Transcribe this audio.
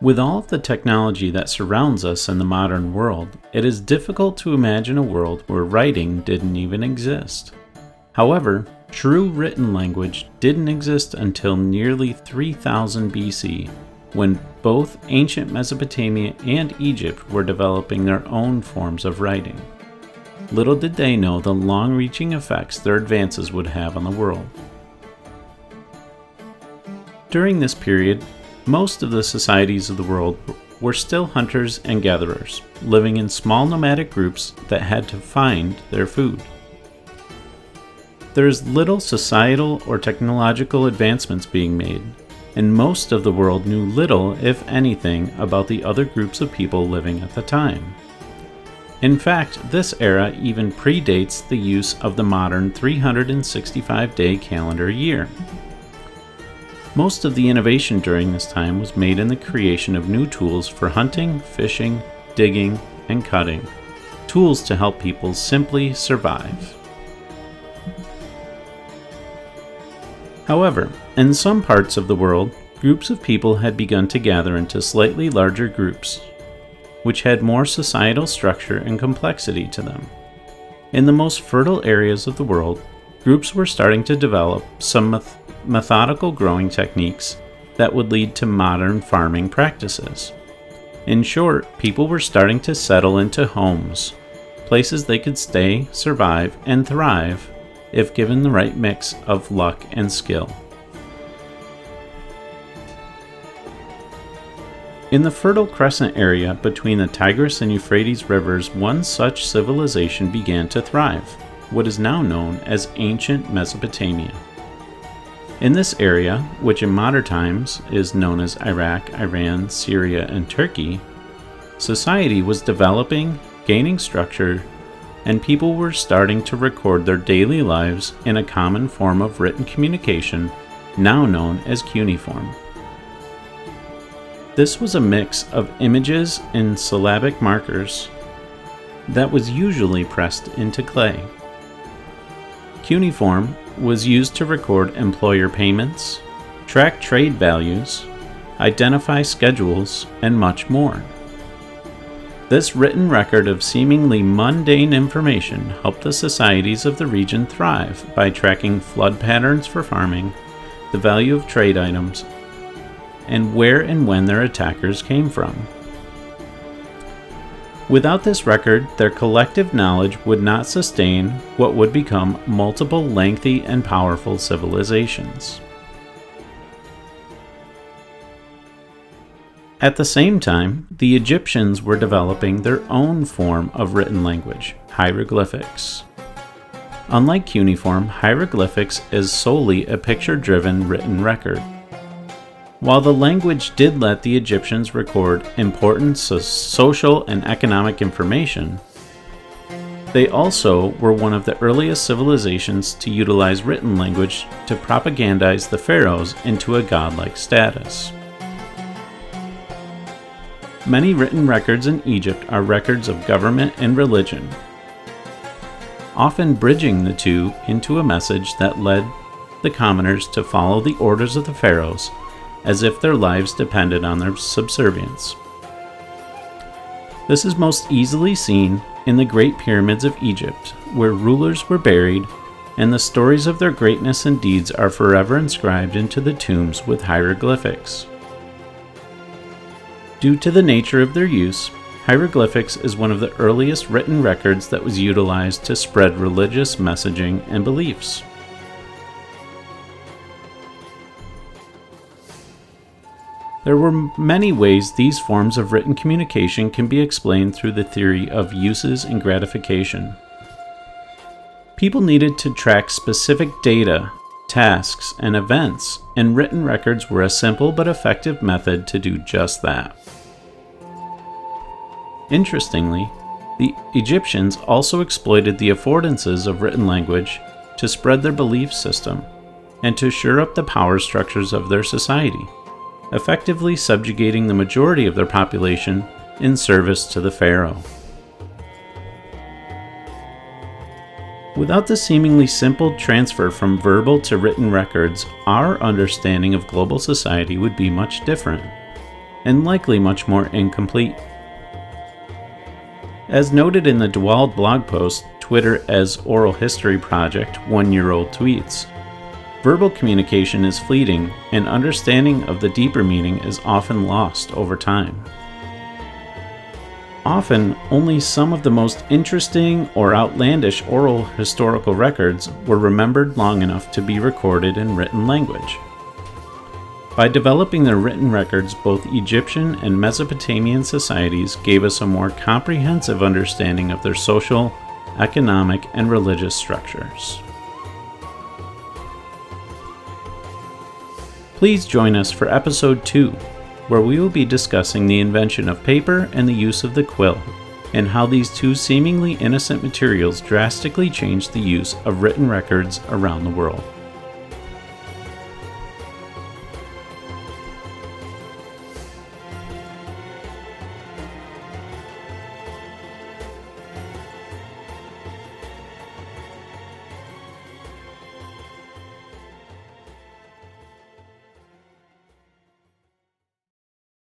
With all of the technology that surrounds us in the modern world, it is difficult to imagine a world where writing didn't even exist. However, true written language didn't exist until nearly 3000 BC, when both ancient Mesopotamia and Egypt were developing their own forms of writing. Little did they know the long-reaching effects their advances would have on the world. During this period, most of the societies of the world were still hunters and gatherers, living in small nomadic groups that had to find their food. There is little societal or technological advancements being made, and most of the world knew little, if anything, about the other groups of people living at the time. In fact, this era even predates the use of the modern 365-day calendar year. Most of the innovation during this time was made in the creation of new tools for hunting, fishing, digging, and cutting. Tools to help people simply survive. However, in some parts of the world, groups of people had begun to gather into slightly larger groups, which had more societal structure and complexity to them. In the most fertile areas of the world, groups were starting to develop some methodical growing techniques that would lead to modern farming practices. In short, people were starting to settle into homes, places they could stay, survive, and thrive if given the right mix of luck and skill. In the Fertile Crescent area between the Tigris and Euphrates rivers, one such civilization began to thrive, what is now known as ancient Mesopotamia. In this area, which in modern times is known as Iraq, Iran, Syria, and Turkey, society was developing, gaining structure, and people were starting to record their daily lives in a common form of written communication, now known as cuneiform. This was a mix of images and syllabic markers that was usually pressed into clay. Cuneiform was used to record employer payments, track trade values, identify schedules, and much more. This written record of seemingly mundane information helped the societies of the region thrive by tracking flood patterns for farming, the value of trade items, and where and when their attackers came from. Without this record, their collective knowledge would not sustain what would become multiple lengthy and powerful civilizations. At the same time, the Egyptians were developing their own form of written language, hieroglyphics. Unlike cuneiform, hieroglyphics is solely a picture-driven written record. While the language did let the Egyptians record important social and economic information, they also were one of the earliest civilizations to utilize written language to propagandize the pharaohs into a godlike status. Many written records in Egypt are records of government and religion, often bridging the two into a message that led the commoners to follow the orders of the pharaohs, as if their lives depended on their subservience. This is most easily seen in the Great Pyramids of Egypt, where rulers were buried, and the stories of their greatness and deeds are forever inscribed into the tombs with hieroglyphics. Due to the nature of their use, hieroglyphics is one of the earliest written records that was utilized to spread religious messaging and beliefs. There were many ways these forms of written communication can be explained through the theory of uses and gratification. People needed to track specific data, tasks, and events, and written records were a simple but effective method to do just that. Interestingly, the Egyptians also exploited the affordances of written language to spread their belief system and to shore up the power structures of their society, effectively subjugating the majority of their population in service to the pharaoh. Without the seemingly simple transfer from verbal to written records, our understanding of global society would be much different. and likely much more incomplete. As noted in the DeWald blog post, Twitter as Oral History Project 1-year-old tweets, verbal communication is fleeting, and understanding of the deeper meaning is often lost over time. Often, only some of the most interesting or outlandish oral historical records were remembered long enough to be recorded in written language. By developing their written records, both Egyptian and Mesopotamian societies gave us a more comprehensive understanding of their social, economic, and religious structures. Please join us for episode 2, where we will be discussing the invention of paper and the use of the quill, and how these two seemingly innocent materials drastically changed the use of written records around the world.